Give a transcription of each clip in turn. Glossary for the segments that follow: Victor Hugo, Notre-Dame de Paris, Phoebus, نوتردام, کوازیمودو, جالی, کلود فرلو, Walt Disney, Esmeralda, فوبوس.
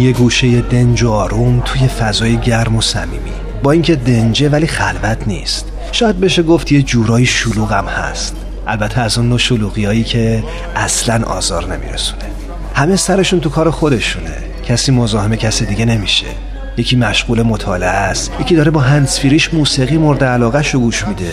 یه گوشه دنج و آروم توی فضای گرم و صمیمی. با اینکه دنجه ولی خلوت نیست، شاید بشه گفت یه جورایی شلوغ هم هست، البته از اون نوع شلوغیایی که اصلاً آزار نمیرسونه. همه سرشون تو کار خودشونه، کسی مزاحم کسی دیگه نمیشه. یکی مشغول مطالعه است، یکی داره با هندزفریش موسیقی مورد علاقه‌شو گوش میده.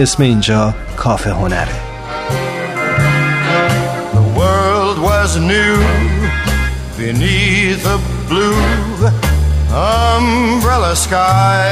اسم اینجا کافه هنره. The world was new beneath the blue umbrella sky.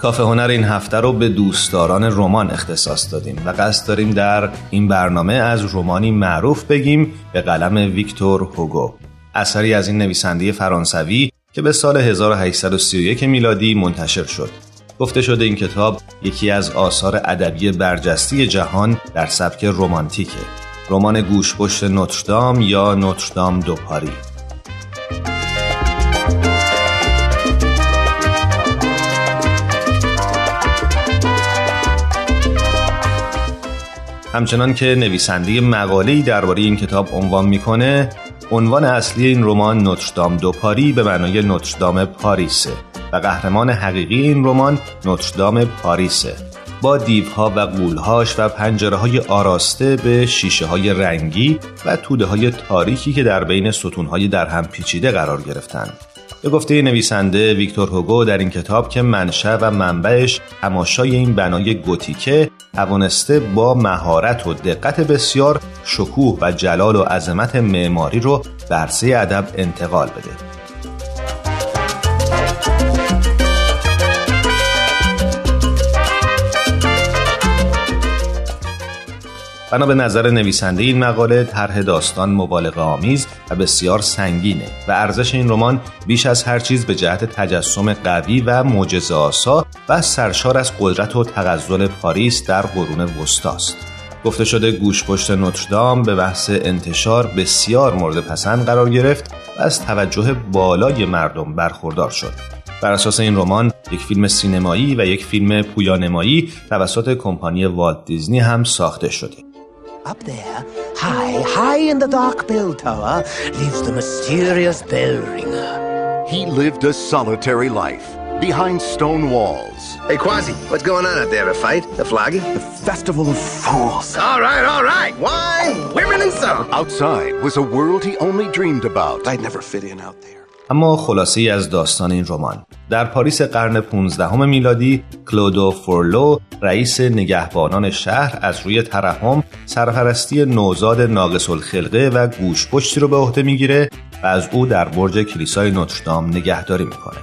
کافه هنر این هفته رو به دوستداران رمان اختصاص دادیم و قصد داریم در این برنامه از رمانی معروف بگیم به قلم ویکتور هوگو، اثری از این نویسنده فرانسوی که به سال 1831 میلادی منتشر شد. گفته شده این کتاب یکی از آثار ادبی برجسته جهان در سبک رمانتیکه. رمان گوشپشت نوتردام یا نوتردام دو پاری. همچنان که نویسنده مقاله‌ای درباره این کتاب عنوان میکنه، عنوان اصلی این رمان نوتردام دو پاری به معنای نوتردام پاریسه و قهرمان حقیقی این رمان نوتردام پاریسه، با دیوها و غولهاش و پنجره‌های آراسته به شیشه‌های رنگی و توده‌های تاریکی که در بین ستون‌های درهم پیچیده قرار گرفتند. به گفته نویسنده ویکتور هوگو در این کتاب که منشأ و منبعش تماشای این بنای گوتیکه، توانسته با مهارت و دقت بسیار شکوه و جلال و عظمت معماری رو به عرصه ادب انتقال بده. بنا به نظر نویسنده این مقاله، طرح داستان مبالغه آمیز و بسیار سنگینه و ارزش این رمان بیش از هر چیز به جهت تجسم قوی و معجزه‌آسا و سرشار از قدرت و تغزل پاریس در قرون وسطاست. گفته شده گوشپشت نوتردام به بحث انتشار بسیار مورد پسند قرار گرفت و از توجه بالای مردم برخوردار شد. بر اساس این رمان یک فیلم سینمایی و یک فیلم پویانمایی توسط کمپانی والت دیزنی هم ساخته شده. Up there, high in the dark bell tower, lives the mysterious bell ringer. He lived a solitary life, behind stone walls. Hey, Quasi, what's going on out there? A fight? A flogging? The Festival of Fools. All right. Wine, women, and song. Outside was a world he only dreamed about. I'd never fit in out there. اما خلاصه ای از داستان این رمان. در پاریس قرن 15 میلادی، کلود فرلو، رئیس نگهبانان شهر، از روی ترحم سرپرستی نوزاد ناقص الخلقه و گوشپشتی رو به عهده میگیره و از او در برج کلیسای نوتردام نگهداری میکنه.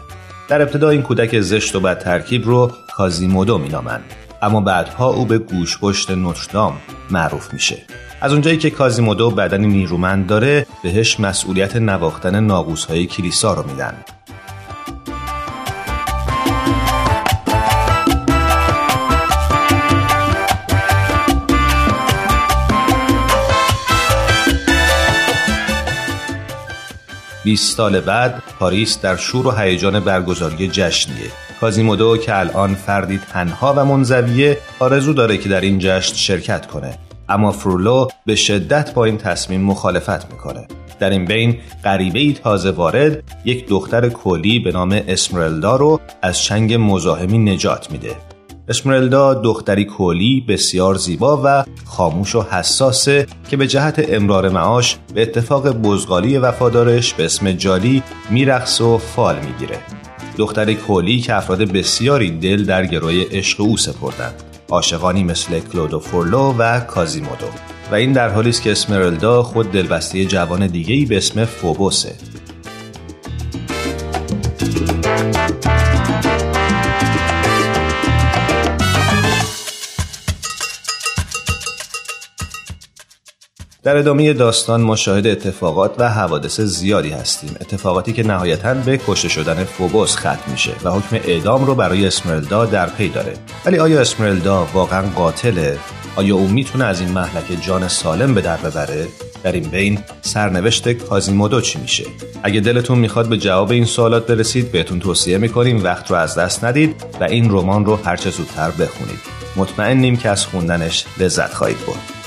در ابتدا این کودک زشت و بد ترکیب رو کوازیمودو مینامند، اما بعدها او به گوشپشت نوتردام معروف میشه. از اونجایی که کوازیمودو بدنی نیرومند داره، بهش مسئولیت نواختن ناقوس‌های کلیسا رو میدن. بیست سال بعد، پاریس در شور و هیجان برگزاری جشنیه. کوازیمودو که الان فردی تنها و منزویه، آرزو داره که در این جشن شرکت کنه، اما فرولو به شدت با این تصمیم مخالفت میکنه. در این بین، غریبه‌ای تازه وارد یک دختر کولی به نام اسمرالدا رو از چنگ مزاحمی نجات میده. اسمرالدا دختری کولی بسیار زیبا و خاموش و حساسه که به جهت امرار معاش به اتفاق بزغالی وفادارش به اسم جالی میرقص و فال میگیره. دختر کولی که افراد بسیاری دل در گرای عشق او سپردند، عاشقانی مثل کلود فرلو و کوازیمودو. و این در حالی است که اسمرالدا خود دلبسته جوان دیگه‌ای به اسم فوبوسه. در ادامه داستان مشاهده اتفاقات و حوادث زیادی هستیم، اتفاقاتی که نهایتاً به کشته شدن فوبوس ختم میشه و حکم اعدام رو برای اسمرالدا در پی داره. ولی آیا اسمرالدا واقعاً قاتله؟ آیا او میتونه از این مهلک جان سالم به در ببره؟ در این بین سرنوشت کوازیمودو چی میشه؟ اگه دلتون میخواد به جواب این سوالات برسید، بهتون توصیه میکنیم وقت رو از دست ندید و این رمان رو هرچه زودتر بخونید. مطمئنیم که از خوندنش لذت خواهید برد.